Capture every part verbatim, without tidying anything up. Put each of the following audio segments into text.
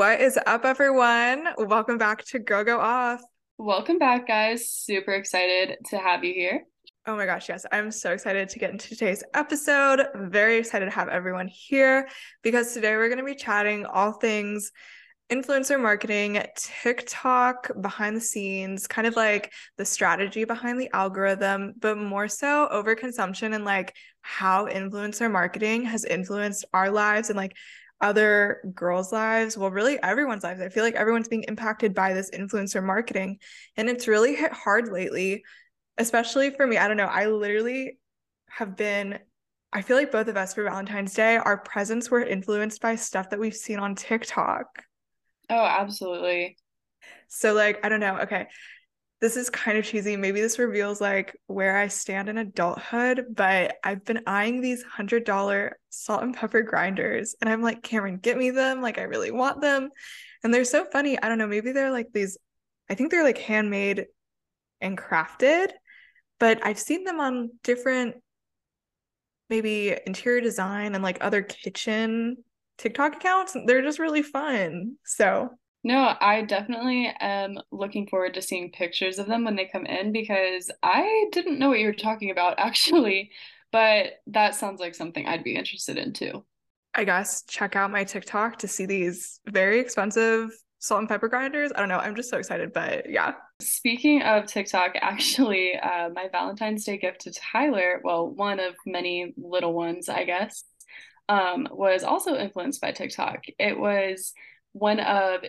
What is up, everyone? Welcome back to Go Go Off. Welcome back, guys. Super excited to have you here. Oh my gosh, yes. I'm so excited to get into today's episode. Very excited to have everyone here because today we're going to be chatting all things influencer marketing, TikTok, behind the scenes, kind of like the strategy behind the algorithm, but more so overconsumption and like how influencer marketing has influenced our lives and like other girls' lives. Well, really everyone's lives. I feel like everyone's being impacted by this influencer marketing, and it's really hit hard lately, especially for me. I don't know. I literally have been... I feel like both of us for Valentine's Day, our presents were influenced by stuff that we've seen on TikTok. Oh, absolutely. So like, I don't know. Okay. This is kind of cheesy. Maybe this reveals like where I stand in adulthood, but I've been eyeing these one hundred dollars salt and pepper grinders and I'm like, Cameron, get me them. Like, I really want them. And they're so funny. I don't know. Maybe they're like these, I think they're like handmade and crafted, but I've seen them on different, maybe interior design and like other kitchen TikTok accounts. They're just really fun. So no, I definitely am looking forward to seeing pictures of them when they come in, because I didn't know what you were talking about actually, but that sounds like something I'd be interested in too. I guess check out my TikTok to see these very expensive salt and pepper grinders. I don't know. I'm just so excited, but yeah. Speaking of TikTok, actually, uh, my Valentine's Day gift to Tyler, well, one of many little ones, I guess, Um, was also influenced by TikTok. It was one of,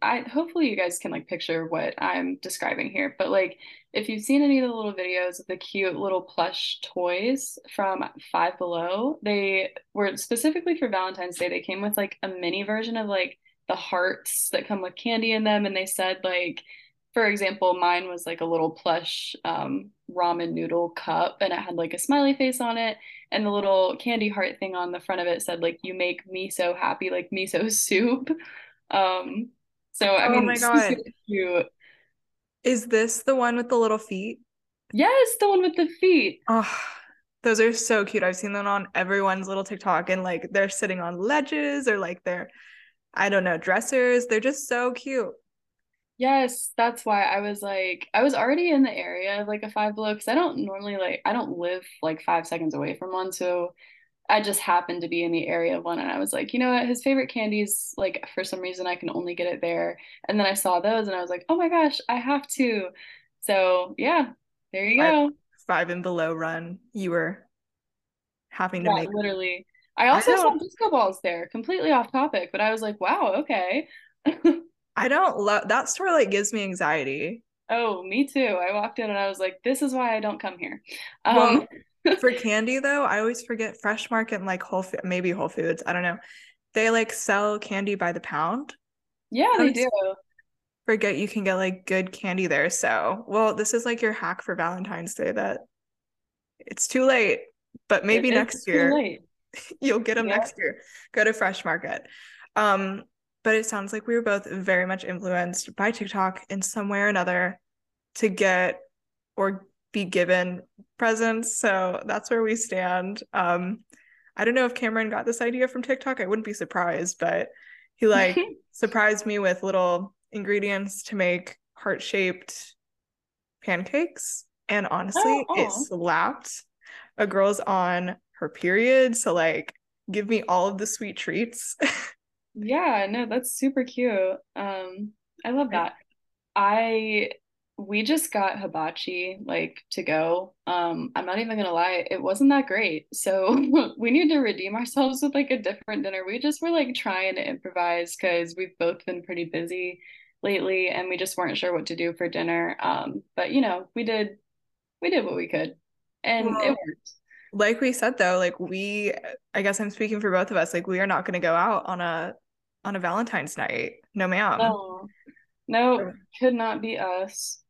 I hopefully you guys can like picture what I'm describing here, but like if you've seen any of the little videos of the cute little plush toys from Five Below, they were specifically for Valentine's Day. They came with like a mini version of like the hearts that come with candy in them, and they said like, for example, mine was like a little plush um, ramen noodle cup, and it had like a smiley face on it. And the little candy heart thing on the front of it said like, you make me so happy, like miso soup. Um, so I oh mean, my God. Super cute. Is this the one with the little feet? Yes, the one with the feet. Oh, those are so cute. I've seen them on everyone's little TikTok, and like they're sitting on ledges or like they're, I don't know, dressers. They're just so cute. Yes, that's why I was like, I was already in the area of like a Five Below, because I don't normally like, I don't live like five seconds away from one, so I just happened to be in the area of one, and I was like, you know what, his favorite candies, like for some reason I can only get it there, and then I saw those and I was like, oh my gosh, I have to. So yeah, there you go. Five, five and Below run, you were having to yeah, make literally. I also I saw disco balls there, completely off topic, but I was like, wow, okay. I don't love that store, like gives me anxiety. Oh, me too. I walked in and I was like, this is why I don't come here. Um, well, for candy though, I always forget Fresh Market and like Whole maybe Whole Foods, I don't know. They like sell candy by the pound. Yeah, they do. Forget you can get like good candy there. So, well, this is like your hack for Valentine's Day, that it's too late, but maybe it, next year you'll get them. Yeah. Next year. Go to Fresh Market. Um But it sounds like we were both very much influenced by TikTok in some way or another to get or be given presents. So that's where we stand. Um, I don't know if Cameron got this idea from TikTok. I wouldn't be surprised, but he like surprised me with little ingredients to make heart-shaped pancakes. And honestly, oh, oh. it slapped. A girl's on her period, so like give me all of the sweet treats. Yeah, no, that's super cute. Um, I love that. I, we just got hibachi, like, to go. Um, I'm not even gonna lie, it wasn't that great. So we need to redeem ourselves with, like, a different dinner. We just were, like, trying to improvise because we've both been pretty busy lately and we just weren't sure what to do for dinner. Um, but, you know, we did, we did what we could and well, it worked. Like we said, though, like, we, I guess I'm speaking for both of us, like, we are not gonna go out on a on a Valentine's night. No, ma'am. No, no, could not be us.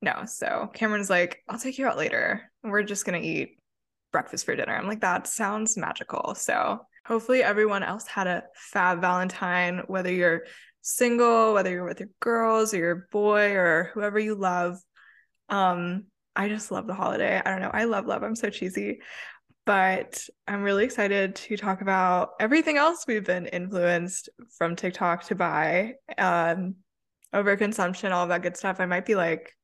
No. So Cameron's like, I'll take you out later. We're just going to eat breakfast for dinner. I'm like, that sounds magical. So hopefully everyone else had a fab Valentine, whether you're single, whether you're with your girls or your boy or whoever you love. Um, I just love the holiday. I don't know. I love love. I'm so cheesy. But I'm really excited to talk about everything else we've been influenced from TikTok to buy. Um, overconsumption, all that good stuff. I might be like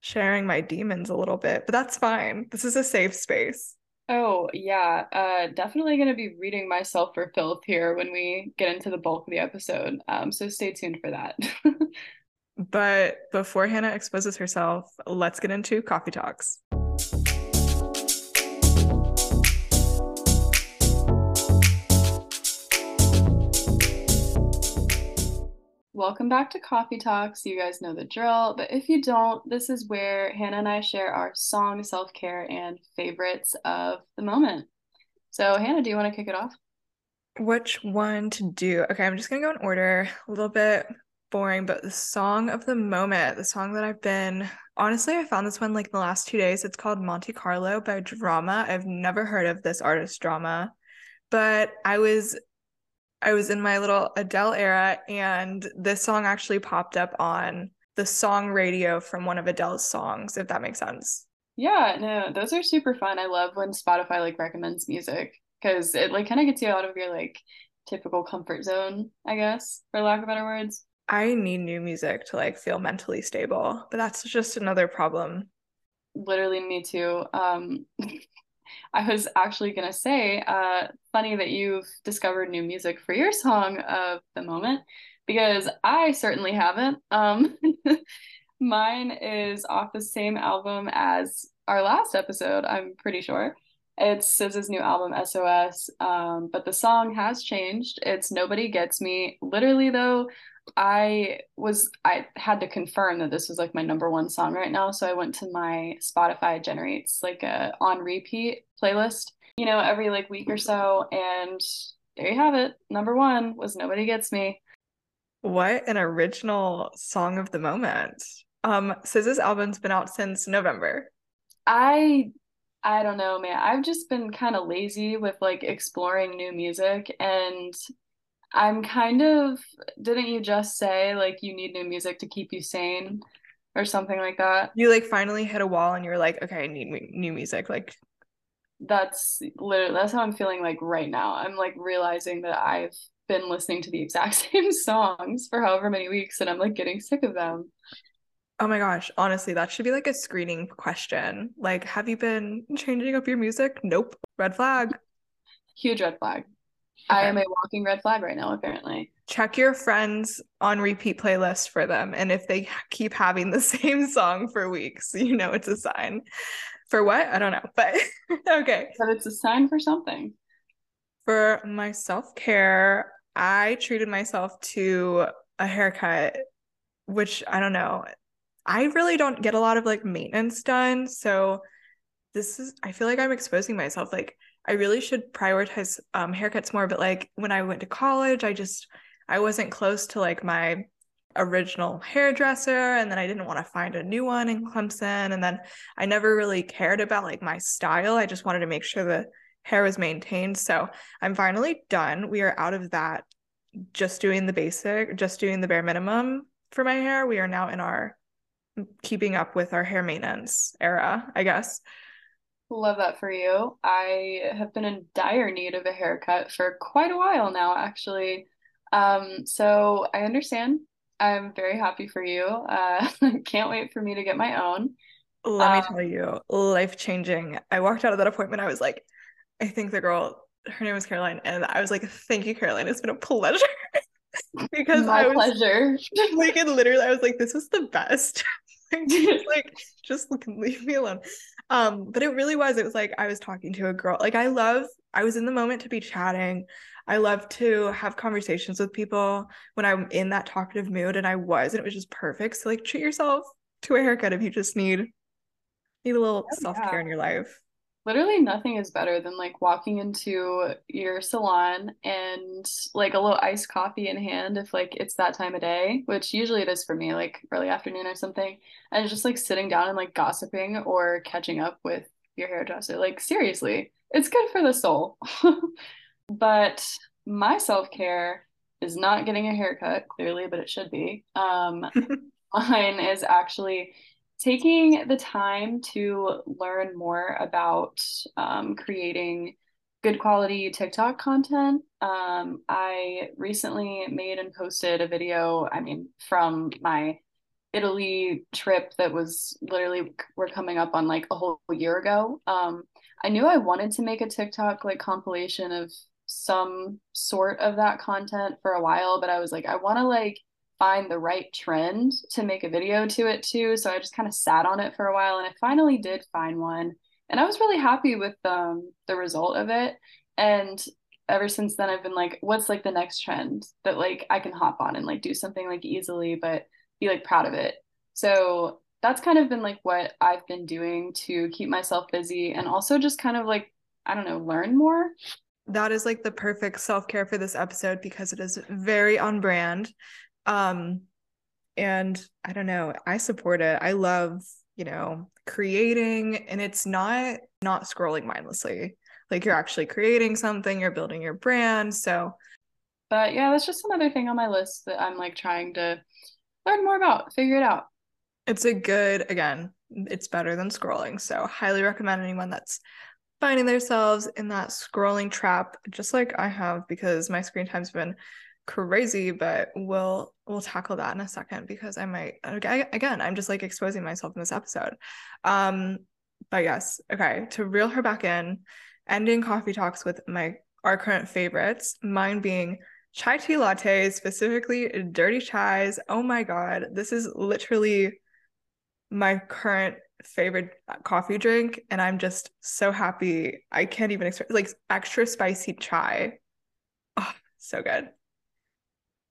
sharing my demons a little bit, but that's fine. This is a safe space. Oh, yeah. Uh, definitely going to be reading myself for filth here when we get into the bulk of the episode. Um, so stay tuned for that. But before Hannah exposes herself, let's get into coffee talks. Welcome back to Coffee Talks. You guys know the drill, but if you don't, this is where Hannah and I share our song, self-care, and favorites of the moment. So Hannah, do you want to kick it off? Which one to do? Okay, I'm just going to go in order. A little bit boring, but the song of the moment, the song that I've been... Honestly, I found this one like the last two days. It's called Monte Carlo by Drama. I've never heard of this artist, Drama, but I was... I was in my little Adele era, and this song actually popped up on the song radio from one of Adele's songs, if that makes sense. Yeah, no, those are super fun. I love when Spotify, like, recommends music, because it, like, kind of gets you out of your, like, typical comfort zone, I guess, for lack of better words. I need new music to, like, feel mentally stable, but that's just another problem. Literally, me too. Um... I was actually going to say, uh, funny that you've discovered new music for your song of the moment, because I certainly haven't. Um, mine is off the same album as our last episode, I'm pretty sure. It's S Z A's new album, S O S, um, but the song has changed. It's Nobody Gets Me. Literally, though, I was, I had to confirm that this was like my number one song right now. So I went to my Spotify generates like a on repeat playlist, you know, every like week or so. And there you have it. Number one was Nobody Gets Me. What an original song of the moment. Um, S Z A's album's been out since November. I, I don't know, man. I've just been kind of lazy with like exploring new music, and I'm kind of, didn't you just say, like, you need new music to keep you sane or something like that? You, like, finally hit a wall and you were like, okay, I need m- new music, like. That's literally, that's how I'm feeling, like, right now. I'm, like, realizing that I've been listening to the exact same songs for however many weeks, and I'm, like, getting sick of them. Oh my gosh, honestly, that should be, like, a screening question. Like, have you been changing up your music? Nope. Red flag. Huge red flag. Okay. I am a walking red flag right now, apparently. Check your friends on repeat playlist for them. And if they keep having the same song for weeks, you know it's a sign. For what? I don't know. But okay. But it's a sign for something. For my self-care, I treated myself to a haircut, which I don't know. I really don't get a lot of like maintenance done. So this is, I feel like I'm exposing myself. Like, I really should prioritize um, haircuts more, but like when I went to college, I just, I wasn't close to like my original hairdresser, and then I didn't want to find a new one in Clemson, and then I never really cared about like my style. I just wanted to make sure the hair was maintained. So I'm finally done. We are out of that, just doing the basic, just doing the bare minimum for my hair. We are now in our keeping up with our hair maintenance era, I guess. Love that for you. I have been in dire need of a haircut for quite a while now, actually. Um, so I understand. I'm very happy for you. Uh, can't wait for me to get my own. Let um, me tell you, life-changing. I walked out of that appointment. I was like, I think the girl, her name was Caroline. And I was like, thank you, Caroline. It's been a pleasure. Because my I was, pleasure. Like, it literally, I was like, this was the best. Like, just leave me alone. Um, but it really was, it was like, I was talking to a girl, like I love, I was in the moment to be chatting. I love to have conversations with people when I'm in that talkative mood, and I was, and it was just perfect. So like, treat yourself to a haircut if you just need, need a little oh, self-care yeah. in your life. Literally nothing is better than like walking into your salon and like a little iced coffee in hand, if like it's that time of day, which usually it is for me, like early afternoon or something, and just like sitting down and like gossiping or catching up with your hairdresser. Like, seriously, it's good for the soul. But my self-care is not getting a haircut, clearly, but it should be. Um, mine is actually taking the time to learn more about um, creating good quality TikTok content. Um, I recently made and posted a video, I mean, from my Italy trip that was literally, we're coming up on like a whole year ago. Um, I knew I wanted to make a TikTok like compilation of some sort of that content for a while, but I was like, I want to like find the right trend to make a video to it too. So I just kind of sat on it for a while, and I finally did find one. And I was really happy with um, the result of it. And ever since then, I've been like, what's like the next trend that like I can hop on and like do something like easily, but be like proud of it. So that's kind of been like what I've been doing to keep myself busy, and also just kind of like, I don't know, learn more. That is like the perfect self-care for this episode, because it is very on brand. Um, and I don't know, I support it. I love, you know, creating, and it's not, not scrolling mindlessly. Like you're actually creating something, you're building your brand. So, but yeah, that's just another thing on my list that I'm like trying to learn more about, figure it out. It's a good, again, it's better than scrolling. So highly recommend anyone that's finding themselves in that scrolling trap, just like I have, because my screen time's been crazy, but we'll we'll tackle that in a second, because I might, again, I'm just like exposing myself in this episode. Um, but yes, okay, to reel her back in, ending coffee talks with my our current favorites, mine being chai tea lattes, specifically dirty chais. Oh my god, this is literally my current favorite coffee drink, and I'm just so happy. I can't even express, like, extra spicy chai. Oh, so good.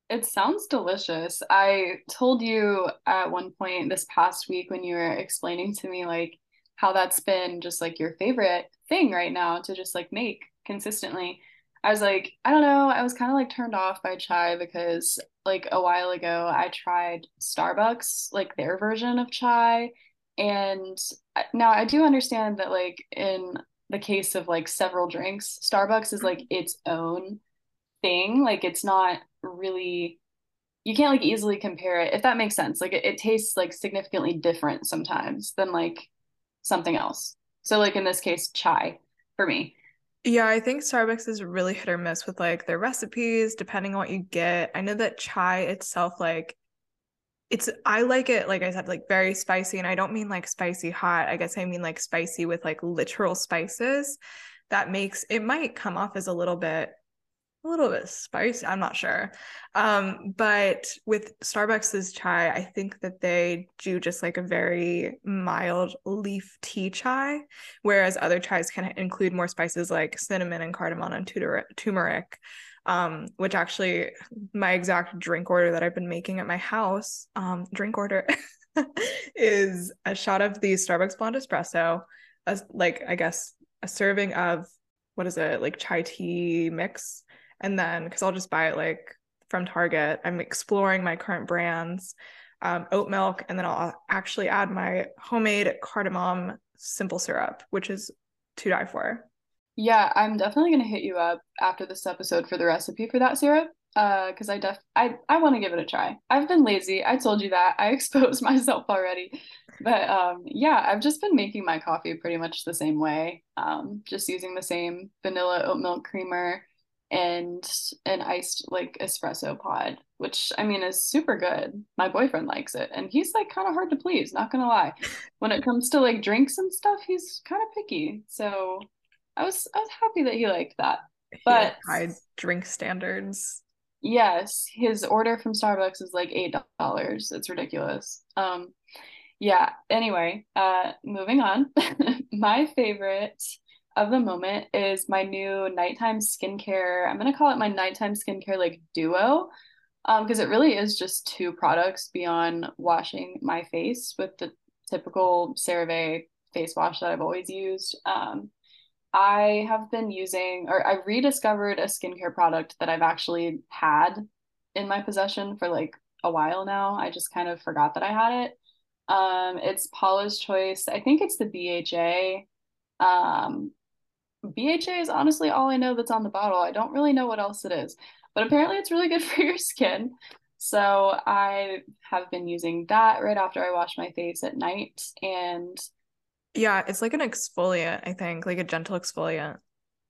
It sounds delicious. I told you at one point this past week when you were explaining to me like how that's been just like your favorite thing right now to just like make consistently. I was like, I don't know. I was kind of like turned off by chai because like a while ago I tried Starbucks, like their version of chai. And now I do understand that like in the case of like several drinks, Starbucks is like its own thing. Like it's not really, you can't like easily compare it, if that makes sense. Like it, it tastes like significantly different sometimes than like something else. So like in this case, chai for me. Yeah, I think Starbucks is really hit or miss with like their recipes, depending on what you get. I know that chai itself, like it's, I like it, like I said, like very spicy. And I don't mean like spicy hot. I guess I mean like spicy with like literal spices. That makes, it might come off as a little bit a little bit spicy, I'm not sure. Um, but with Starbucks's chai, I think that they do just like a very mild leaf tea chai, whereas other chais can include more spices like cinnamon and cardamom and turmeric, um, which actually my exact drink order that I've been making at my house, um, drink order is a shot of the Starbucks blonde espresso, a, like, I guess a serving of, what is it? Like chai tea mix. And then, because I'll just buy it like from Target, I'm exploring my current brands, um, oat milk, and then I'll actually add my homemade cardamom simple syrup, which is to die for. Yeah, I'm definitely going to hit you up after this episode for the recipe for that syrup, because uh, I def I, I want to give it a try. I've been lazy. I told you that. I exposed myself already. But um, yeah, I've just been making my coffee pretty much the same way, um, just using the same vanilla oat milk creamer and an iced like espresso pod, which I mean is super good. My boyfriend likes it, and he's like kind of hard to please, not gonna lie. When it comes to like drinks and stuff, he's kind of picky, so I was I was happy that he liked that. But high drink standards. Yes, his order from Starbucks is like eight dollars. It's ridiculous. Um yeah, anyway, uh moving on. My favorite of the moment is my new nighttime skincare. I'm going to call it my nighttime skincare like duo, because um, it really is just two products beyond washing my face with the typical CeraVe face wash that I've always used. Um, I have been using, or I rediscovered a skincare product that I've actually had in my possession for like a while now. I just kind of forgot that I had it. Um, it's Paula's Choice. I think it's the B H A. Um, B H A is honestly all I know that's on the bottle. I don't really know what else it is, but apparently it's really good for your skin. So I have been using that right after I wash my face at night. And yeah, it's like an exfoliant, I think, like a gentle exfoliant.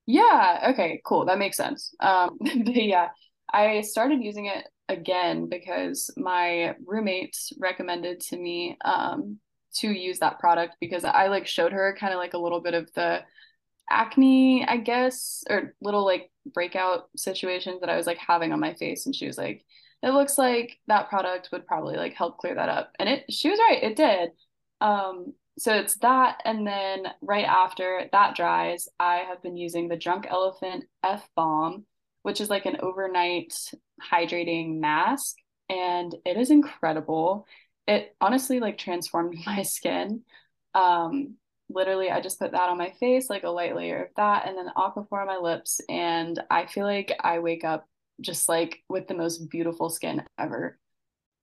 Yeah. Okay, cool. That makes sense. Um, but yeah, I started using it again because my roommates recommended to me um, to use that product because I like showed her kind of like a little bit of the acne, I guess, or little like breakout situations that I was like having on my face. And she was like, it looks like that product would probably like help clear that up. And it, she was right. It did. Um, So it's that, and then right after that dries, I have been using the Drunk Elephant F-Balm, which is like an overnight hydrating mask, and it is incredible. It honestly like transformed my skin. Um, literally, I just put that on my face, like a light layer of that, and then Aquaphor on my lips, and I feel like I wake up just like with the most beautiful skin ever.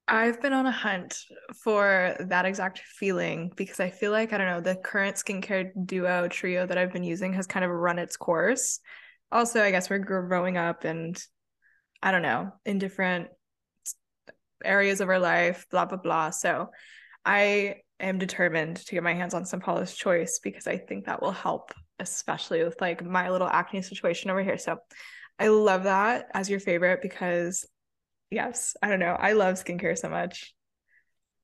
I've been on a hunt for that exact feeling because I feel like, I don't know, the current skincare duo trio that I've been using has kind of run its course. Also, I guess we're growing up and, I don't know, in different areas of our life, blah, blah, blah. So I am determined to get my hands on some Paula's Choice because I think that will help, especially with like my little acne situation over here. So I love that as your favorite because... yes, I don't know. I love skincare so much.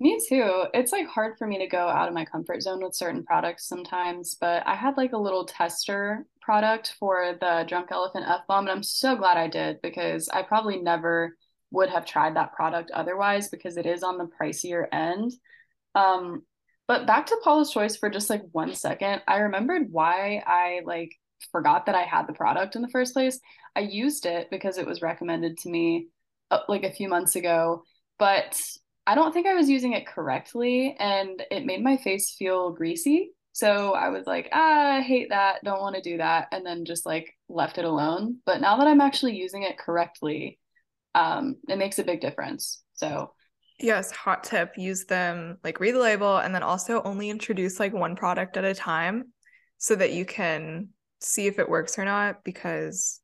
Me too. It's like hard for me to go out of my comfort zone with certain products sometimes, but I had like a little tester product for the Drunk Elephant F-Bomb, and I'm so glad I did because I probably never would have tried that product otherwise because it is on the pricier end. Um, but back to Paula's Choice for just like one second. I remembered why I like forgot that I had the product in the first place. I used it because it was recommended to me like a few months ago, but I don't think I was using it correctly and it made my face feel greasy. So I was like, ah, I hate that. Don't want to do that. And then just like left it alone. But now that I'm actually using it correctly, um, it makes a big difference. So yes, hot tip, use them, like read the label and then also only introduce like one product at a time so that you can see if it works or not because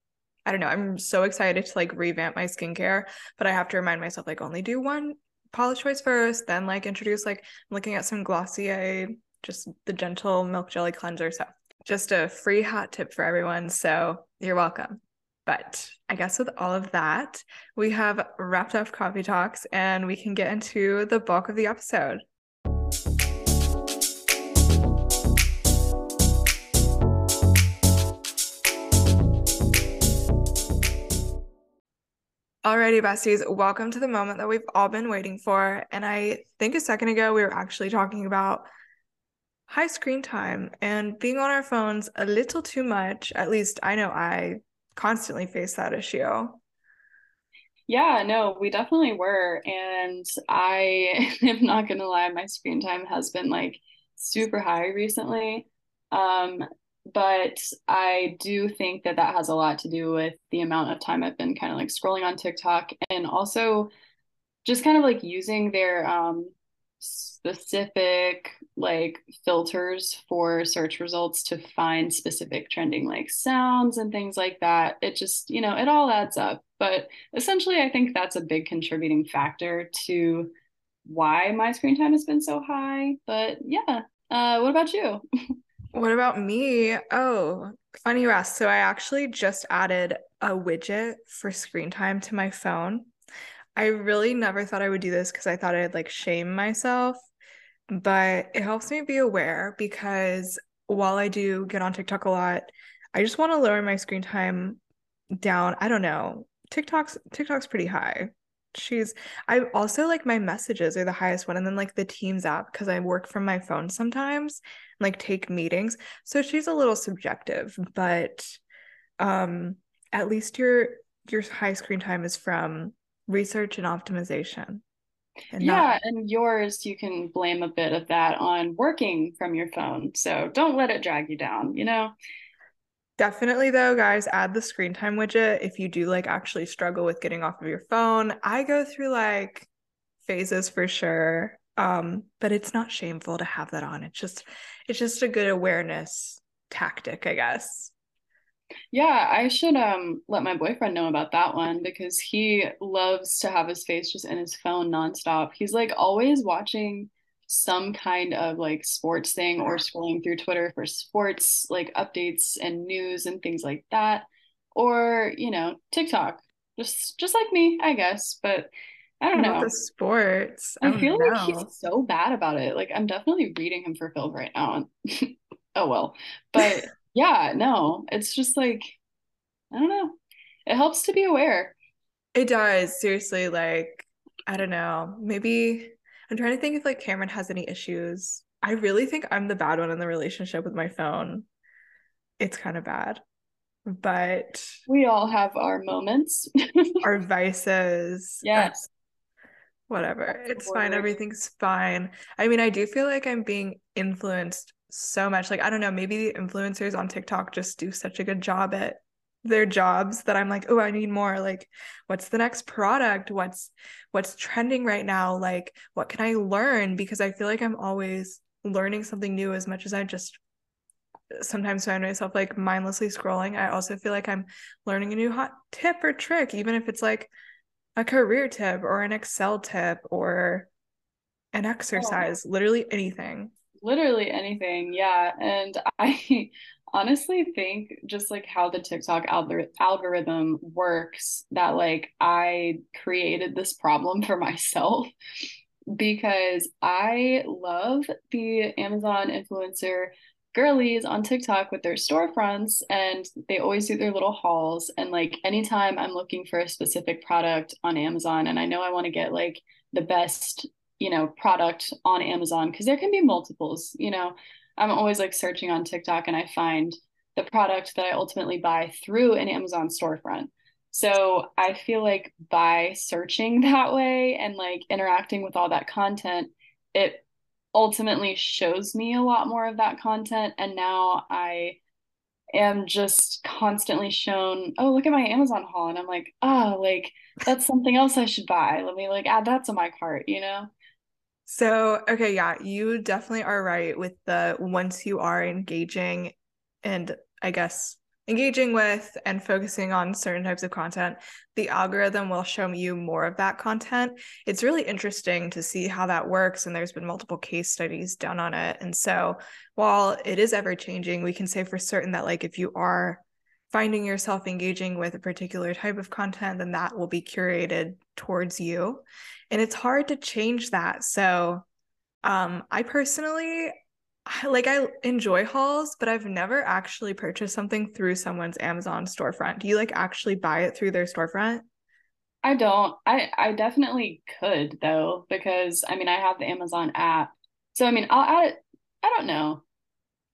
I don't know. I'm so excited to like revamp my skincare, but I have to remind myself like only do one Paula's Choice first, then like introduce like I'm looking at some Glossier, just the gentle milk jelly cleanser. So just a free hot tip for everyone. So you're welcome. But I guess with all of that, we have wrapped up coffee talks and we can get into the bulk of the episode. Alrighty, besties, welcome to the moment that we've all been waiting for. And I think a second ago, we were actually talking about high screen time and being on our phones a little too much. At least I know I constantly face that issue. Yeah, no, we definitely were. And I am not going to lie, my screen time has been like super high recently. Um, But I do think that that has a lot to do with the amount of time I've been kind of like scrolling on TikTok and also just kind of like using their um, specific like filters for search results to find specific trending like sounds and things like that. It just, you know, it all adds up. But essentially, I think that's a big contributing factor to why my screen time has been so high. But yeah, uh, what about you? What about me? Oh, funny you asked. So I actually just added a widget for screen time to my phone. I really never thought I would do this because I thought I'd like shame myself, but it helps me be aware because while I do get on TikTok a lot, I just want to lower my screen time down. I don't know. TikTok's TikTok's pretty high. She's I also like my messages are the highest one and then like the Teams app because I work from my phone sometimes and like take meetings, so she's a little subjective, but um at least your your high screen time is from research and optimization and yeah not- and yours you can blame a bit of that on working from your phone, so don't let it drag you down, you know. Definitely though, guys, add the screen time widget if you do like actually struggle with getting off of your phone. I go through like phases for sure. Um, but it's not shameful to have that on. It's just, it's just a good awareness tactic, I guess. Yeah, I should um let my boyfriend know about that one, because he loves to have his face just in his phone nonstop. He's like always watching some kind of like sports thing or scrolling through Twitter for sports like updates and news and things like that, or you know, TikTok, just just like me, I guess. But I don't know. The sports. I, I feel know. like he's so bad about it. Like I'm definitely reading him for Phil right now. Oh well. But yeah, no, it's just like, I don't know. It helps to be aware. It does. Seriously. Like, I don't know. Maybe I'm trying to think if like Cameron has any issues. I really think I'm the bad one in the relationship with my phone. It's kind of bad. But we all have our moments, our vices. Yes. Whatever. It's fine. Everything's fine. I mean, I do feel like I'm being influenced so much. Like, I don't know, maybe the influencers on TikTok just do such a good job at their jobs that I'm like, oh, I need more. Like, what's the next product? What's what's trending right now? Like, what can I learn? Because I feel like I'm always learning something new, as much as I just sometimes find myself like mindlessly scrolling. I also feel like I'm learning a new hot tip or trick, even if it's like a career tip or an Excel tip or an exercise, oh. literally anything. Literally anything, yeah. And I honestly think just like how the TikTok algor- algorithm works, that like I created this problem for myself, because I love the Amazon influencer girlies on TikTok with their storefronts, and they always do their little hauls. And like anytime I'm looking for a specific product on Amazon, and I know I want to get like the best, you know, product on Amazon, because there can be multiples, you know, I'm always like searching on TikTok and I find the product that I ultimately buy through an Amazon storefront. So I feel like by searching that way and like interacting with all that content, it ultimately shows me a lot more of that content. And now I am just constantly shown, oh, look at my Amazon haul. And I'm like, oh, like that's something else I should buy. Let me like add that to my cart, you know? So, okay. Yeah, you definitely are right with the, once you are engaging and I guess engaging with and focusing on certain types of content, the algorithm will show you more of that content. It's really interesting to see how that works, and there's been multiple case studies done on it. And so while it is ever changing, we can say for certain that like if you are finding yourself engaging with a particular type of content, then that will be curated towards you. And it's hard to change that. So um, I personally... like I enjoy hauls, but I've never actually purchased something through someone's Amazon storefront. Do you like actually buy it through their storefront? I don't. I, I definitely could though, because I mean, I have the Amazon app. So I mean, I'll add it. I don't know.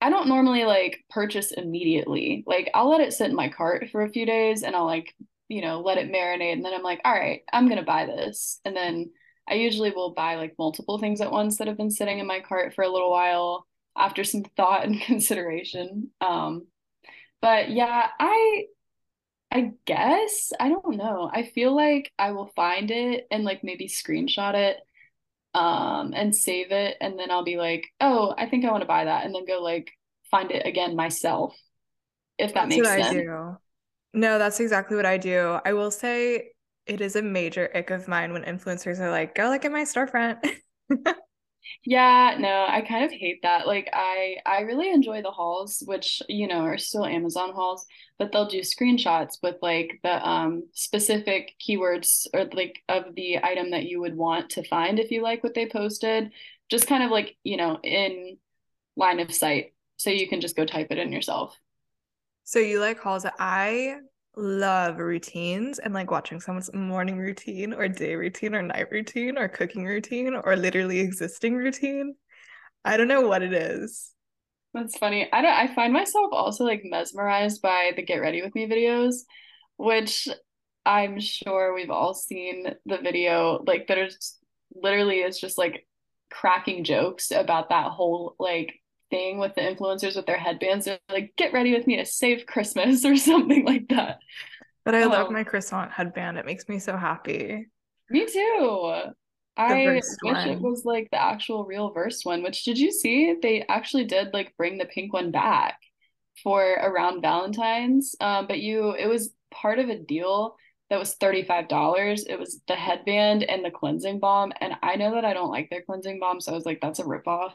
I don't normally like purchase immediately. Like I'll let it sit in my cart for a few days and I'll like, you know, let it marinate. And then I'm like, all right, I'm going to buy this. And then I usually will buy like multiple things at once that have been sitting in my cart for a little while, after some thought and consideration. Um, but yeah, I, I guess, I don't know. I feel like I will find it and like maybe screenshot it um, and save it. And then I'll be like, oh, I think I want to buy that. And then go like find it again myself, if that that's makes sense. I do. No, that's exactly what I do. I will say it is a major ick of mine when influencers are like, go look at my storefront. Yeah, no, I kind of hate that. Like I I really enjoy the hauls, which, you know, are still Amazon hauls, but they'll do screenshots with like the um specific keywords or like of the item that you would want to find if you like what they posted, just kind of like, you know, in line of sight, so you can just go type it in yourself. So you like hauls. I love routines and like watching someone's morning routine or day routine or night routine or cooking routine or literally existing routine. I don't know what it is. That's funny. I don't, I find myself also like mesmerized by the get ready with me videos, which I'm sure we've all seen the video, like that is literally is just like cracking jokes about that whole like thing with the influencers with their headbands. They're like, get ready with me to save Christmas or something like that. But I um, love my croissant headband. It makes me so happy. Me too. I wish one. It was like the actual real verse one, which did you see? They actually did like bring the pink one back. for around Valentine's, um, but you, it was part of a deal that was thirty-five dollars. It was the headband and the cleansing balm. And I know that I don't like their cleansing balm. So I was like, that's a ripoff.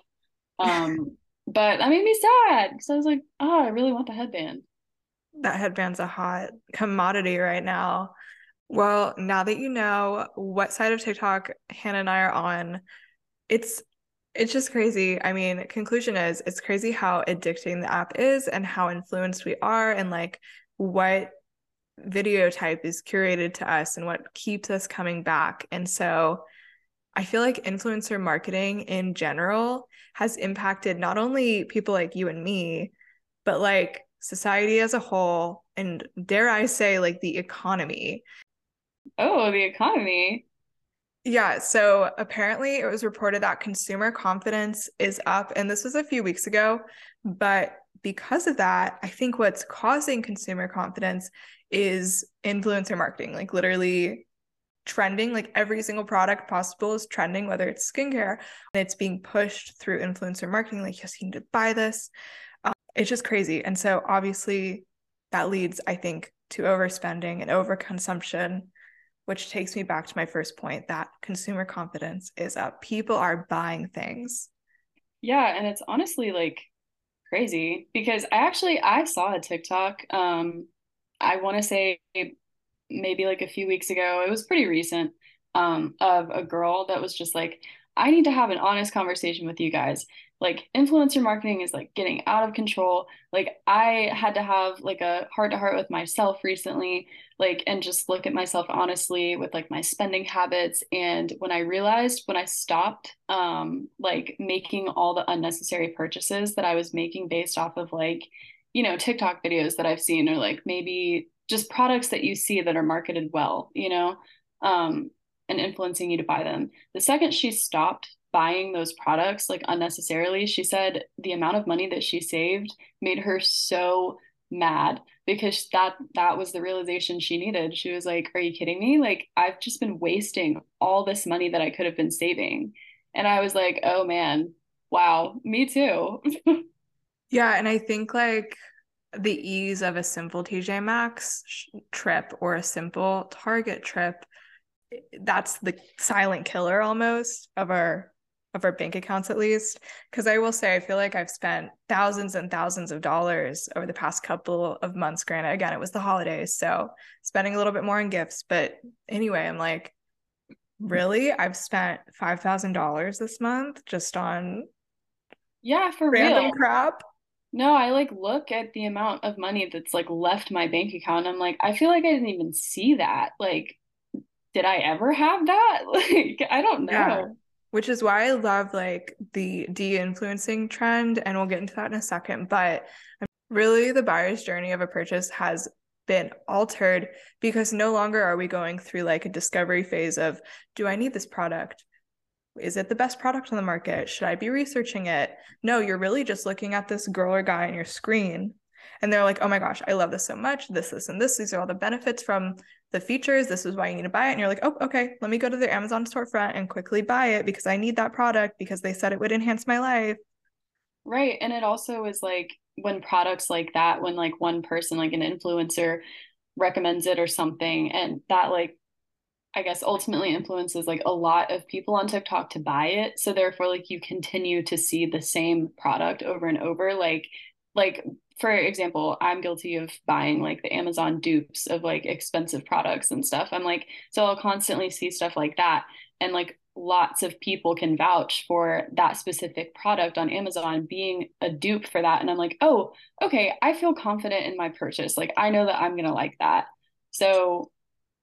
Um, but that made me sad. So I was like, oh, I really want the headband. That headband's a hot commodity right now. Well, now that you know what side of TikTok Hannah and I are on, it's it's just crazy. I mean, conclusion is, it's crazy how addicting the app is and how influenced we are, and like what video type is curated to us and what keeps us coming back. And so I feel like influencer marketing in general has impacted not only people like you and me, but like society as a whole, and dare I say, like the economy. Oh, the economy. Yeah. So apparently it was reported that consumer confidence is up, and this was a few weeks ago, but because of that, I think what's causing consumer confidence is influencer marketing, like literally trending, like every single product possible is trending, whether it's skincare, and it's being pushed through influencer marketing. Like, yes, you need to buy this. Um, it's just crazy. And so obviously that leads, I think, to overspending and overconsumption, which takes me back to my first point that consumer confidence is up. People are buying things. Yeah. And it's honestly like crazy, because I actually, I saw a TikTok, um, I want to say maybe like a few weeks ago, it was pretty recent, um, of a girl that was just like, I need to have an honest conversation with you guys. Like, influencer marketing is like getting out of control. Like, I had to have like a heart to heart with myself recently, like, and just look at myself honestly with like my spending habits. And when I realized, when I stopped, um, like making all the unnecessary purchases that I was making based off of like, you know, TikTok videos that I've seen, or like maybe just products that you see that are marketed well, you know, um, and influencing you to buy them. The second she stopped buying those products, like unnecessarily, she said the amount of money that she saved made her so mad, because that, that was the realization she needed. She was like, are you kidding me? Like, I've just been wasting all this money that I could have been saving. And I was like, oh man, wow, me too. Yeah. And I think like the ease of a simple T J Maxx sh- trip or a simple Target trip, that's the silent killer almost of our, of our bank accounts, at least. Cause I will say, I feel like I've spent thousands and thousands of dollars over the past couple of months. Granted, again, it was the holidays, so spending a little bit more on gifts, but anyway, I'm like, really? I've spent five thousand dollars this month just on yeah, for random real. crap. No, I like look at the amount of money that's like left my bank account. And I'm like, I feel like I didn't even see that. Like, did I ever have that? Like, I don't know. Yeah. Which is why I love like the de-influencing trend. And we'll get into that in a second, but really the buyer's journey of a purchase has been altered, because no longer are we going through like a discovery phase of, do I need this product? Is it the best product on the market? Should I be researching it? No, you're really just looking at this girl or guy on your screen, and they're like, oh my gosh, I love this so much. This, this, and this. These are all the benefits from the features. This is why you need to buy it. And you're like, oh, okay, let me go to their Amazon storefront and quickly buy it because I need that product because they said it would enhance my life. Right. And it also is like when products like that, when like one person, like an influencer, recommends it or something, and that like, I guess ultimately influences like a lot of people on TikTok to buy it. So therefore, like you continue to see the same product over and over. Like, like for example, I'm guilty of buying like the Amazon dupes of like expensive products and stuff. I'm like, so I'll constantly see stuff like that. And like lots of people can vouch for that specific product on Amazon being a dupe for that. And I'm like, oh, okay, I feel confident in my purchase. Like, I know that I'm going to like that. So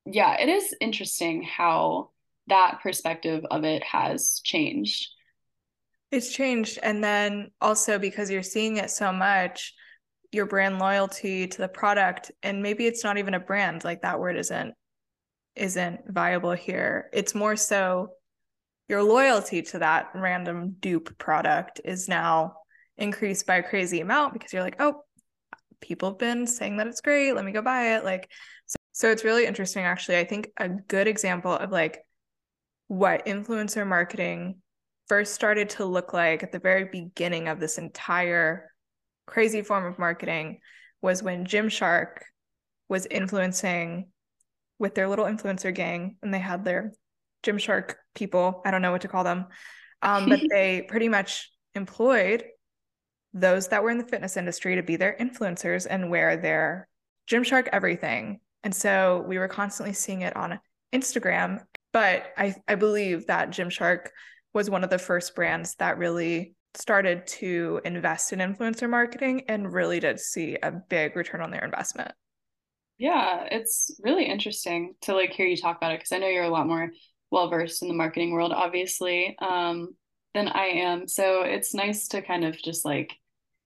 yeah, it is interesting how that perspective of it has changed. It's changed. And then also because you're seeing it so much, your brand loyalty to the product, and maybe it's not even a brand, like that word isn't, isn't viable here. It's more so your loyalty to that random dupe product is now increased by a crazy amount because you're like, oh, people have been saying that it's great. Let me go buy it. Like, so So it's really interesting, actually. I think a good example of like what influencer marketing first started to look like at the very beginning of this entire crazy form of marketing was when Gymshark was influencing with their little influencer gang, and they had their Gymshark people, I don't know what to call them, um, but they pretty much employed those that were in the fitness industry to be their influencers and wear their Gymshark everything. And so we were constantly seeing it on Instagram. But I, I believe that Gymshark was one of the first brands that really started to invest in influencer marketing and really did see a big return on their investment. Yeah, it's really interesting to like hear you talk about it, because I know you're a lot more well-versed in the marketing world, obviously, um, than I am. So it's nice to kind of just like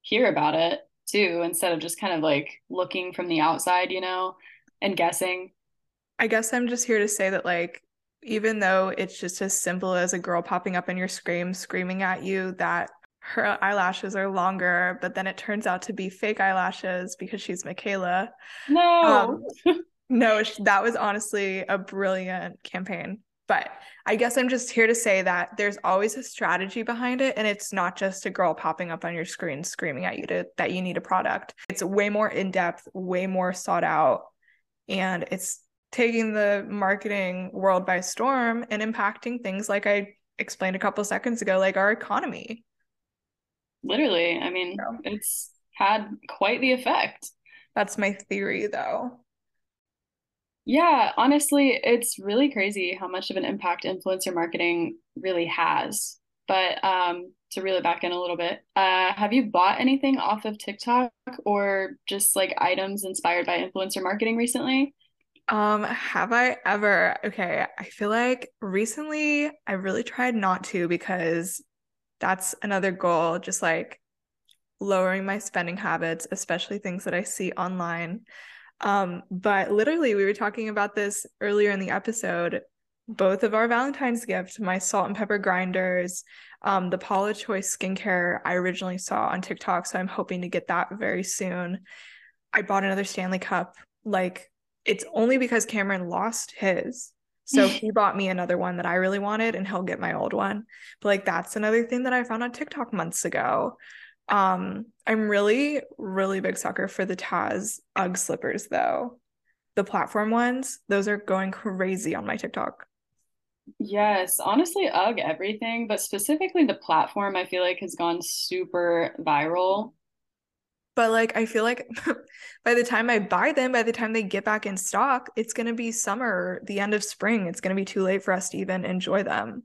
hear about it too, instead of just kind of like looking from the outside, you know, and guessing. I guess I'm just here to say that, like, even though it's just as simple as a girl popping up in your scream, screaming at you that her eyelashes are longer, but then it turns out to be fake eyelashes because she's Michaela. No, um, no, that was honestly a brilliant campaign. But I guess I'm just here to say that there's always a strategy behind it. And it's not just a girl popping up on your screen screaming at you to, that you need a product. It's way more in-depth, way more sought out. And it's taking the marketing world by storm and impacting things like I explained a couple of seconds ago, like our economy. Literally. I mean, so, it's had quite the effect. That's my theory, though. Yeah, honestly, it's really crazy how much of an impact influencer marketing really has. But um, to reel it back in a little bit, uh, have you bought anything off of TikTok or just like items inspired by influencer marketing recently? Um, have I ever? Okay, I feel like recently I really tried not to, because that's another goal, just like lowering my spending habits, especially things that I see online. Um, but literally we were talking about this earlier in the episode, both of our Valentine's gifts, my salt and pepper grinders, um, the Paula's Choice skincare I originally saw on TikTok. So I'm hoping to get that very soon. I bought another Stanley Cup. Like, it's only because Cameron lost his. So he bought me another one that I really wanted, and he'll get my old one. But like, that's another thing that I found on TikTok months ago. Um, I'm really, really big sucker for the Taz Ugg slippers, though. The platform ones, those are going crazy on my TikTok. Yes, honestly, Ugg everything, but specifically the platform, I feel like has gone super viral. But like, I feel like by the time I buy them, by the time they get back in stock, it's going to be summer, the end of spring. It's going to be too late for us to even enjoy them.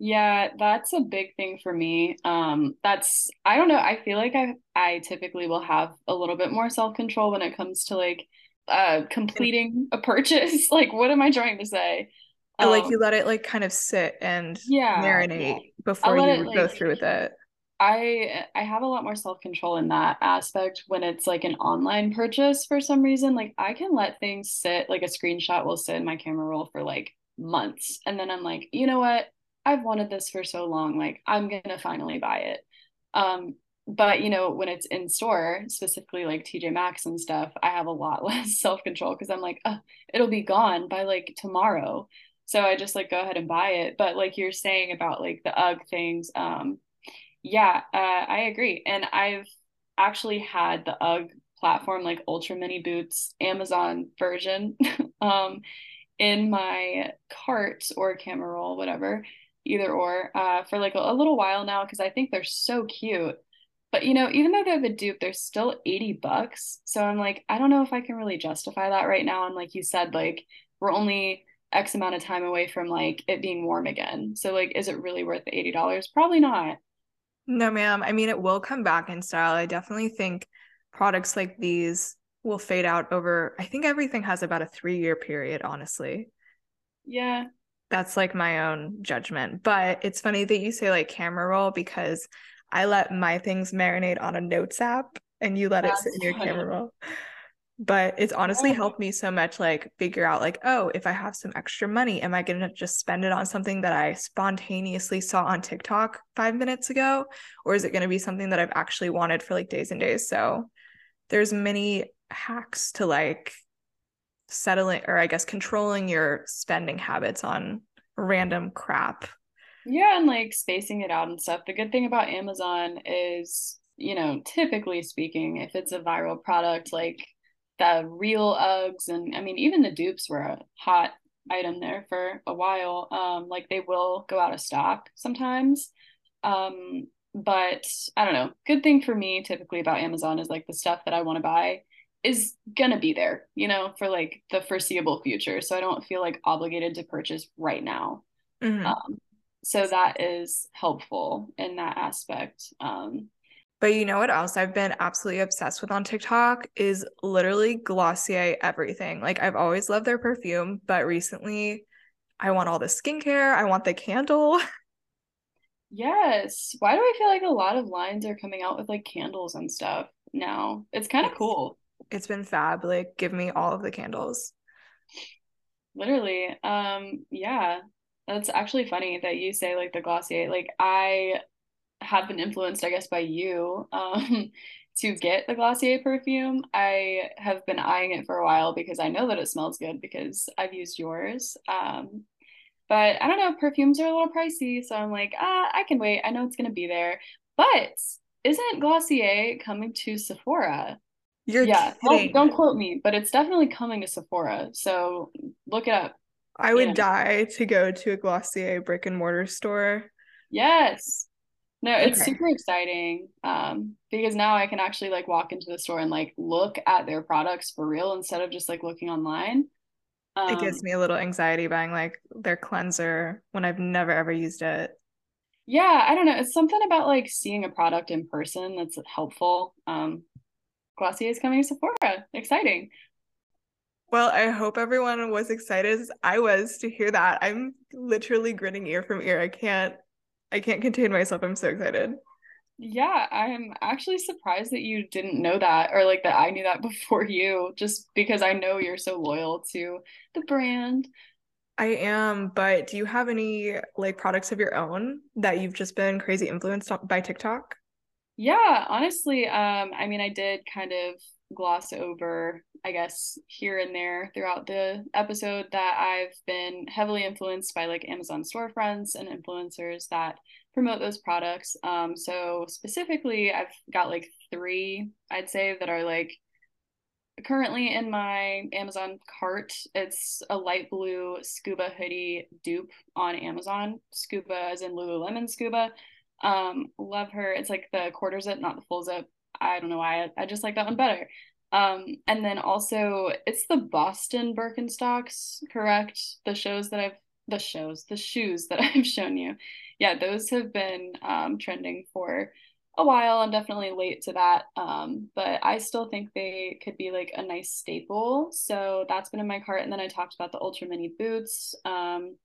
Yeah, that's a big thing for me. Um, that's, I don't know. I feel like I, I typically will have a little bit more self-control when it comes to like uh, completing a purchase. Like, what am I trying to say? Um, like, you let it like kind of sit and yeah, marinate yeah. before you it, go like, through with it. I I have a lot more self-control in that aspect when it's like an online purchase for some reason. Like, I can let things sit, like a screenshot will sit in my camera roll for like months. And then I'm like, you know what? I've wanted this for so long. Like, I'm going to finally buy it. Um, but you know, when it's in store, specifically like T J Maxx and stuff, I have a lot less self-control, because I'm like, oh, it'll be gone by like tomorrow. So I just like go ahead and buy it. But like you're saying about like the Ugg things, um, Yeah, uh, I agree. And I've actually had the Ugg platform, like Ultra Mini Boots, Amazon version, um, in my cart or camera roll, whatever, either or, uh, for like a, a little while now, because I think they're so cute. But, you know, even though they're the dupe, they're still eighty bucks. So I'm like, I don't know if I can really justify that right now. And like you said, like, we're only X amount of time away from like it being warm again. So like, is it really worth the eighty dollars? Probably not. No, ma'am. I mean, it will come back in style. I definitely think products like these will fade out over, I think everything has about a three-year period, honestly. Yeah. That's like my own judgment. But it's funny that you say like camera roll, because I let my things marinate on a notes app and you let That's it sit in your funny. camera roll. But it's honestly yeah. helped me so much, like figure out like, oh, if I have some extra money, am I going to just spend it on something that I spontaneously saw on TikTok five minutes ago? Or is it going to be something that I've actually wanted for like days and days? So there's many hacks to like settling, or I guess controlling your spending habits on random crap. Yeah. And like spacing it out and stuff. The good thing about Amazon is you know, typically speaking, if it's a viral product, like the real Uggs, and I mean, even the dupes were a hot item there for a while. Um, like they will go out of stock sometimes. Um, but I don't know, good thing for me typically about Amazon is like the stuff that I want to buy is gonna be there, you know, for like the foreseeable future. So I don't feel like obligated to purchase right now. Mm-hmm. Um, so that is helpful in that aspect. Um, But you know what else I've been absolutely obsessed with on TikTok is literally Glossier everything. Like, I've always loved their perfume, but recently I want all the skincare. I want the candle. Yes. Why do I feel like a lot of lines are coming out with like candles and stuff now? It's kind of cool. It's been fab. Like, give me all of the candles. Literally. Um, yeah. That's actually funny that you say like the Glossier. Like, I... have been influenced, I guess, by you um to get the Glossier perfume. I have been eyeing it for a while because I know that it smells good because I've used yours. Um but I don't know, perfumes are a little pricey, so I'm like, ah, I can wait. I know it's gonna be there. But isn't Glossier coming to Sephora? You're yeah, don't, don't quote me, but it's definitely coming to Sephora. So look it up. I would yeah. die to go to a Glossier brick and mortar store. Yes. No, it's okay. Super exciting um, because now I can actually like walk into the store and like look at their products for real instead of just like looking online. Um, it gives me a little anxiety buying like their cleanser when I've never ever used it. Yeah, I don't know. It's something about like seeing a product in person that's helpful. Um, Glossier is coming to Sephora. Exciting. Well, I hope everyone was excited as I was to hear that. I'm literally grinning ear from ear. I can't. I can't contain myself. I'm so excited. Yeah, I'm actually surprised that you didn't know that, or like that I knew that before you, just because I know you're so loyal to the brand. I am, but do you have any like products of your own that you've just been crazy influenced by TikTok? Yeah, honestly, um, I mean, I did kind of gloss over, I guess, here and there throughout the episode that I've been heavily influenced by like Amazon storefronts and influencers that promote those products. Um, so specifically, I've got like three, I'd say, that are like currently in my Amazon cart. It's a light blue scuba hoodie dupe on Amazon, scuba as in Lululemon scuba. Um, love her. It's like the quarter zip, not the full zip. I don't know why. I, I just like that one better. Um, and then also it's the Boston Birkenstocks, correct? The shows that I've, the shows, the shoes that I've shown you. Yeah, those have been um, trending for a while. I'm definitely late to that. Um, but I still think they could be like a nice staple. So that's been in my cart. And then I talked about the ultra mini boots. Um,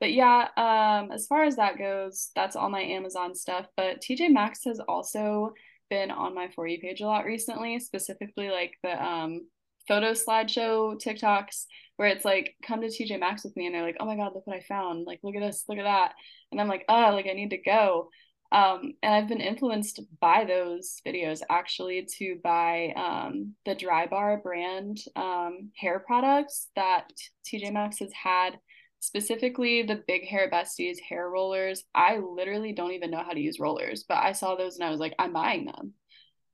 But yeah, um, as far as that goes, that's all my Amazon stuff. But T J Maxx has also been on my For You page a lot recently, specifically like the um, photo slideshow TikToks where it's like, come to T J Maxx with me. And they're like, oh my God, look what I found. Like, look at this, look at that. And I'm like, oh, like I need to go. Um, and I've been influenced by those videos actually to buy um, the Dry Bar brand um, hair products that T J Maxx has had. Specifically the Big Hair Besties hair rollers. I literally don't even know how to use rollers, but I saw those and I was like, I'm buying them.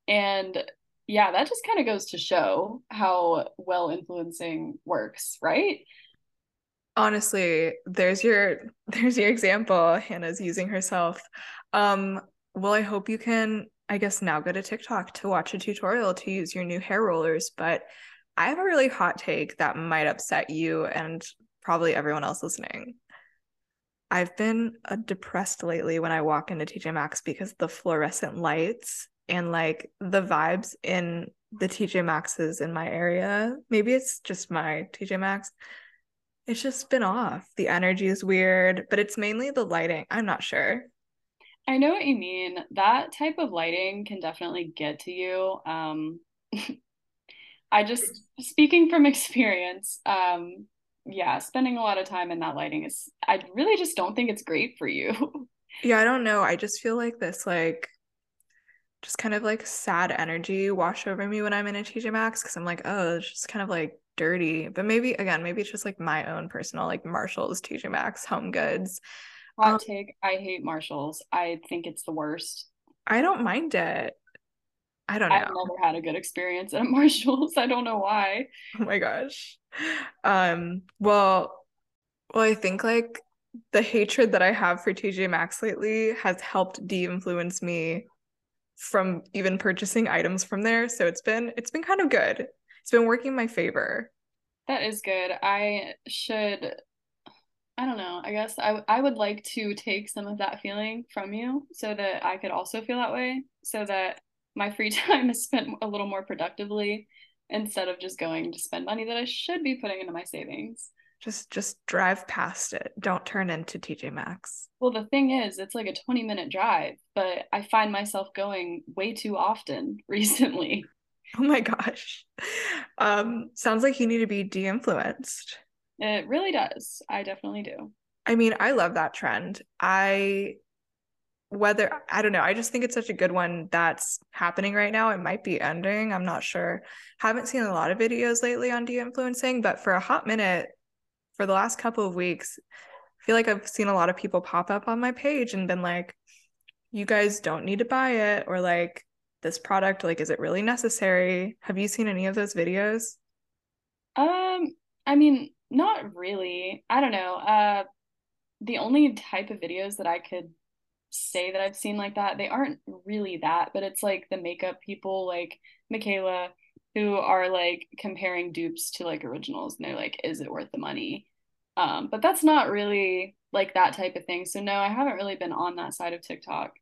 And yeah, that just kind of goes to show how well influencing works, right? Honestly, there's your there's your example. Hannah's using herself. Um, well, I hope you can, I guess, now go to TikTok to watch a tutorial to use your new hair rollers, but I have a really hot take that might upset you and probably everyone else listening. I've been uh, depressed lately when I walk into T J Maxx because the fluorescent lights and like the vibes in the T J Maxxes in my area. Maybe it's just my T J Maxx. It's just been off. The energy is weird, but it's mainly the lighting. I'm not sure. I know what you mean. That type of lighting can definitely get to you. Um, I just, speaking from experience, um, yeah, spending a lot of time in that lighting is, I really just don't think it's great for you. Yeah, I don't know. I just feel like this, like, just kind of, like, sad energy wash over me when I'm in a T J Maxx, because I'm like, oh, it's just kind of, like, dirty. But maybe, again, maybe it's just, like, my own personal, like, Marshalls, T J Maxx, Home Goods. Hot um, take, I hate Marshalls. I think it's the worst. I don't mind it. I don't know. I've never had a good experience at Marshalls. I don't know why. Oh my gosh. Um, well, well, I think like the hatred that I have for T J Maxx lately has helped de-influence me from even purchasing items from there. So it's been, it's been kind of good. It's been working in my favor. That is good. I should, I don't know. I guess I, I would like to take some of that feeling from you so that I could also feel that way, so that my free time is spent a little more productively instead of just going to spend money that I should be putting into my savings. Just just drive past it. Don't turn into T J Maxx. Well, the thing is, it's like a twenty-minute drive, but I find myself going way too often recently. Oh my gosh. Um, sounds like you need to be de-influenced. It really does. I definitely do. I mean, I love that trend. I, whether, I don't know, I just think it's such a good one that's happening right now. It might be ending. I'm not sure. Haven't seen a lot of videos lately on de-influencing, but for a hot minute, for the last couple of weeks, I feel like I've seen a lot of people pop up on my page and been like, you guys don't need to buy it, or like, this product, like, is it really necessary? Have you seen any of those videos? Um, I mean, not really. I don't know. Uh, the only type of videos that I could say that I've seen like that, they aren't really that, but it's like the makeup people like Michaela, who are like comparing dupes to like originals, and they're like, is it worth the money? Um, but that's not really like that type of thing. So no, I haven't really been on that side of TikTok.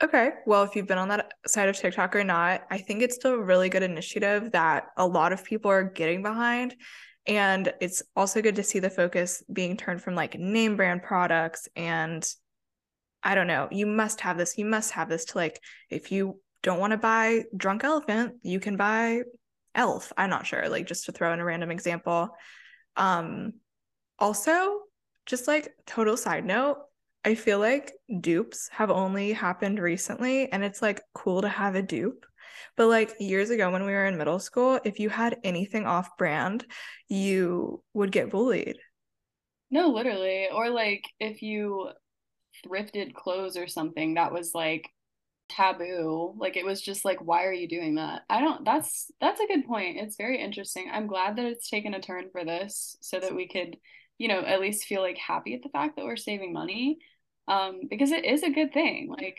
Okay. Well, if you've been on that side of TikTok or not, I think it's still a really good initiative that a lot of people are getting behind. And it's also good to see the focus being turned from like name brand products and, I don't know, you must have this, you must have this, to like, if you don't want to buy Drunk Elephant, you can buy Elf. I'm not sure, like, just to throw in a random example. Um, also, just like total side note, I feel like dupes have only happened recently, and it's like cool to have a dupe. But like years ago when we were in middle school, if you had anything off brand, you would get bullied. No, literally. Or like if you thrifted clothes or something, that was like taboo. Like it was just like, why are you doing that? I don't, that's, that's a good point. It's very interesting. I'm glad that it's taken a turn for this so that we could, you know, at least feel like happy at the fact that we're saving money, um, because it is a good thing. Like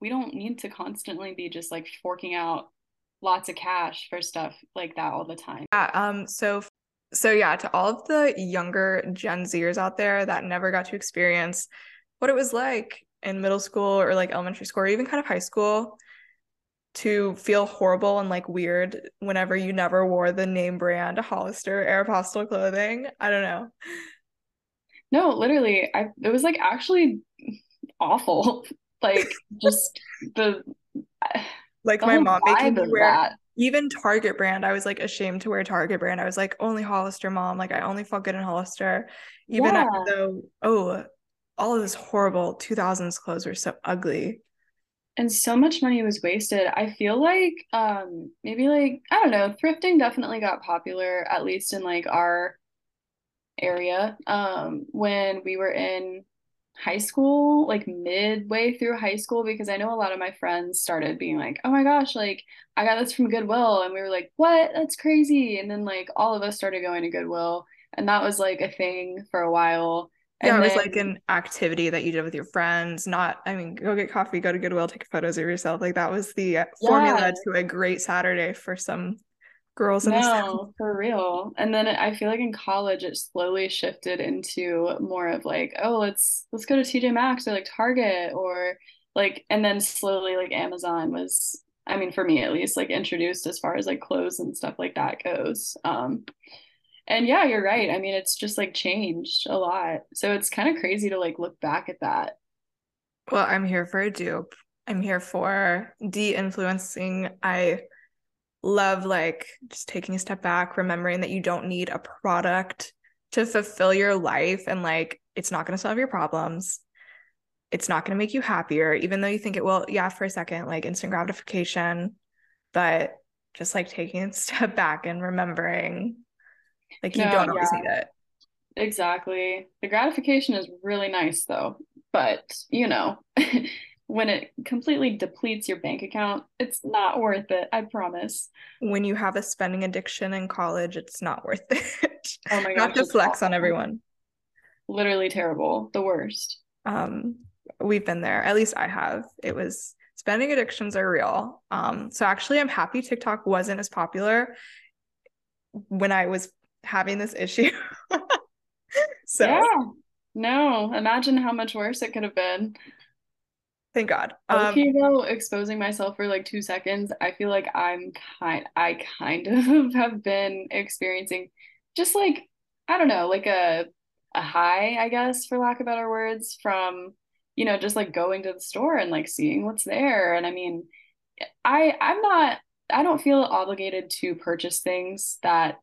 we don't need to constantly be just like forking out lots of cash for stuff like that all the time. Yeah. Um. So, so yeah, to all of the younger Gen Zers out there that never got to experience what it was like in middle school or like elementary school or even kind of high school to feel horrible and like weird whenever you never wore the name brand Hollister Aeropostale clothing. I don't know. No, literally, I it was like actually awful. Like just the like the my mom making me wear that. Even Target brand. I was like ashamed to wear Target brand. I was like, only Hollister, mom. Like I only felt good in Hollister. Even yeah. though oh, all of this horrible two thousands clothes were so ugly. And so much money was wasted. I feel like um, maybe like, I don't know, thrifting definitely got popular, at least in like our area, um, when we were in high school, like midway through high school, because I know a lot of my friends started being like, oh my gosh, like I got this from Goodwill. And we were like, what? That's crazy. And then like all of us started going to Goodwill. And that was like a thing for a while. And yeah, it was then, like an activity that you did with your friends, not, I mean, go get coffee, go to Goodwill, take photos of yourself. Like that was the yeah. formula to a great Saturday for some girls. No, in the South. For real. And then I feel like in college, it slowly shifted into more of like, oh, let's, let's go to T J Maxx or like Target or like, and then slowly like Amazon was, I mean, for me at least, like introduced as far as like clothes and stuff like that goes. Um, And yeah, you're right. I mean, it's just like changed a lot. So it's kind of crazy to like look back at that. Well, I'm here for a dupe. I'm here for de-influencing. I love like just taking a step back, remembering that you don't need a product to fulfill your life. And like, it's not going to solve your problems. It's not going to make you happier, even though you think it will. Yeah, for a second, like instant gratification, but just like taking a step back and remembering Like you no, don't always yeah. need it. Exactly. The gratification is really nice though, but you know, when it completely depletes your bank account, it's not worth it, I promise. When you have a spending addiction in college, it's not worth it. Oh my gosh, not to flex awful. on everyone. Literally terrible. The worst. Um, we've been there. At least I have. It was, spending addictions are real. Um, so actually I'm happy TikTok wasn't as popular when I was having this issue. So yeah. No, imagine how much worse it could have been. Thank God. Um, okay, though, exposing myself for like two seconds, I feel like I'm kind, I kind of have been experiencing just like, I don't know, like a, a high, I guess, for lack of better words, from, you know, just like going to the store and like seeing what's there. And I mean, I, I'm not, I don't feel obligated to purchase things that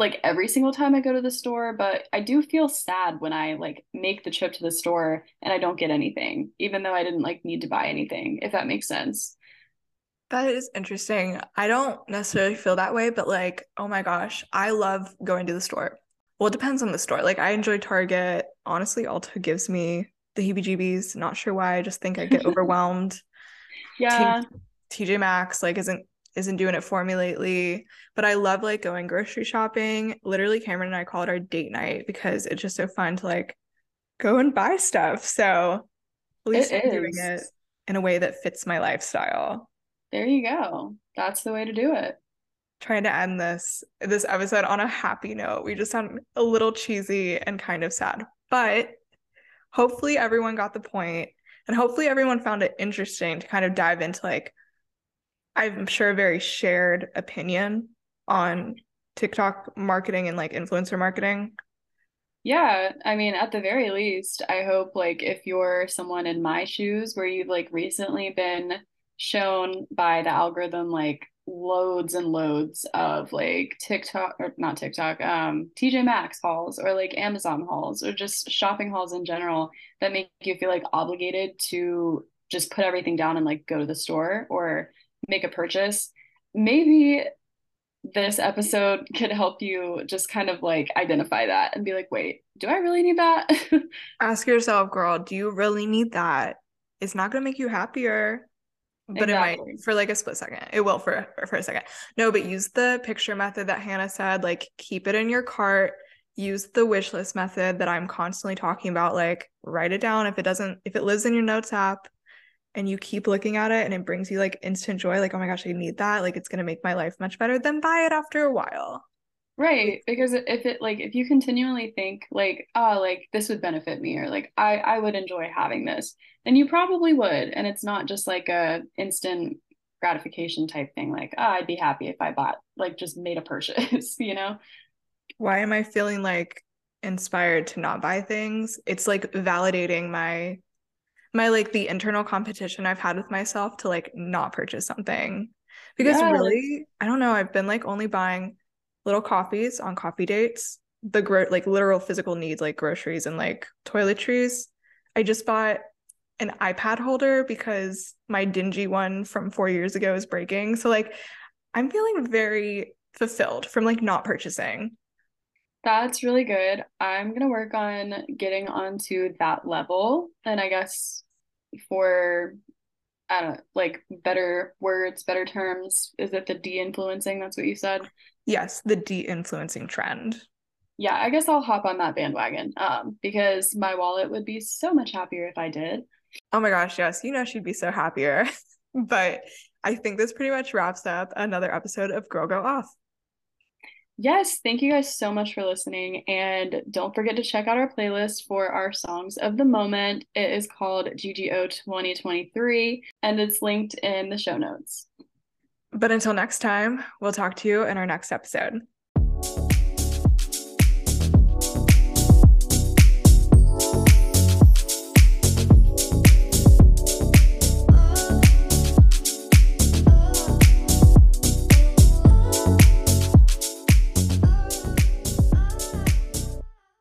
like every single time I go to the store, but I do feel sad when I like make the trip to the store and I don't get anything, even though I didn't like need to buy anything, if that makes sense. That is interesting. I don't necessarily feel that way, but like, oh my gosh, I love going to the store. Well, it depends on the store. Like I enjoy Target. Honestly, Ulta gives me the heebie-jeebies. Not sure why. I just think I get overwhelmed. Yeah. T- TJ Maxx like isn't isn't doing it for me lately, but I love like going grocery shopping. Literally Cameron and I call it our date night because it's just so fun to like go and buy stuff. So at least I'm doing it in a way that fits my lifestyle. There you go. That's the way to do it. Trying to end this this episode on a happy note. We just sound a little cheesy and kind of sad, but hopefully everyone got the point and hopefully everyone found it interesting to kind of dive into like, I'm sure, a very shared opinion on TikTok marketing and like influencer marketing. Yeah. I mean, at the very least, I hope like if you're someone in my shoes where you've like recently been shown by the algorithm, like loads and loads of like TikTok or not TikTok, um, T J Maxx hauls or like Amazon hauls or just shopping hauls in general that make you feel like obligated to just put everything down and like go to the store or make a purchase, maybe this episode could help you just kind of like identify that and be like, wait, do I really need that? Ask yourself, girl, do you really need that? It's not going to make you happier, but exactly. It might for like a split second. It will for, for a second. No, but use the picture method that Hannah said, like keep it in your cart, use the wish list method that I'm constantly talking about, like write it down. If it doesn't, if it lives in your notes app, and you keep looking at it and it brings you like instant joy, like, oh my gosh, I need that. Like, it's going to make my life much better. Then buy it after a while. Right. Because if it like, if you continually think like, oh, like this would benefit me or like, I, I would enjoy having this, then you probably would. And it's not just like a instant gratification type thing. Like, oh, I'd be happy if I bought, like just made a purchase, you know? Why am I feeling like inspired to not buy things? It's like validating my my like the internal competition I've had with myself to like not purchase something because yes. Really, I don't know, I've been like only buying little coffees on coffee dates, the gro- like literal physical needs like groceries and like toiletries. I just bought an iPad holder because my dingy one from four years ago is breaking, so like I'm feeling very fulfilled from like not purchasing. That's really good. I'm going to work on getting onto that level. And I guess for, I don't know, like better words, better terms, is it the de-influencing? That's what you said? Yes, the de-influencing trend. Yeah, I guess I'll hop on that bandwagon um, because my wallet would be so much happier if I did. Oh my gosh, yes. You know she'd be so happier. But I think this pretty much wraps up another episode of Go Go Off. Yes, thank you guys so much for listening, and don't forget to check out our playlist for our songs of the moment. It is called G G O twenty twenty-three, and it's linked in the show notes. But until next time, we'll talk to you in our next episode.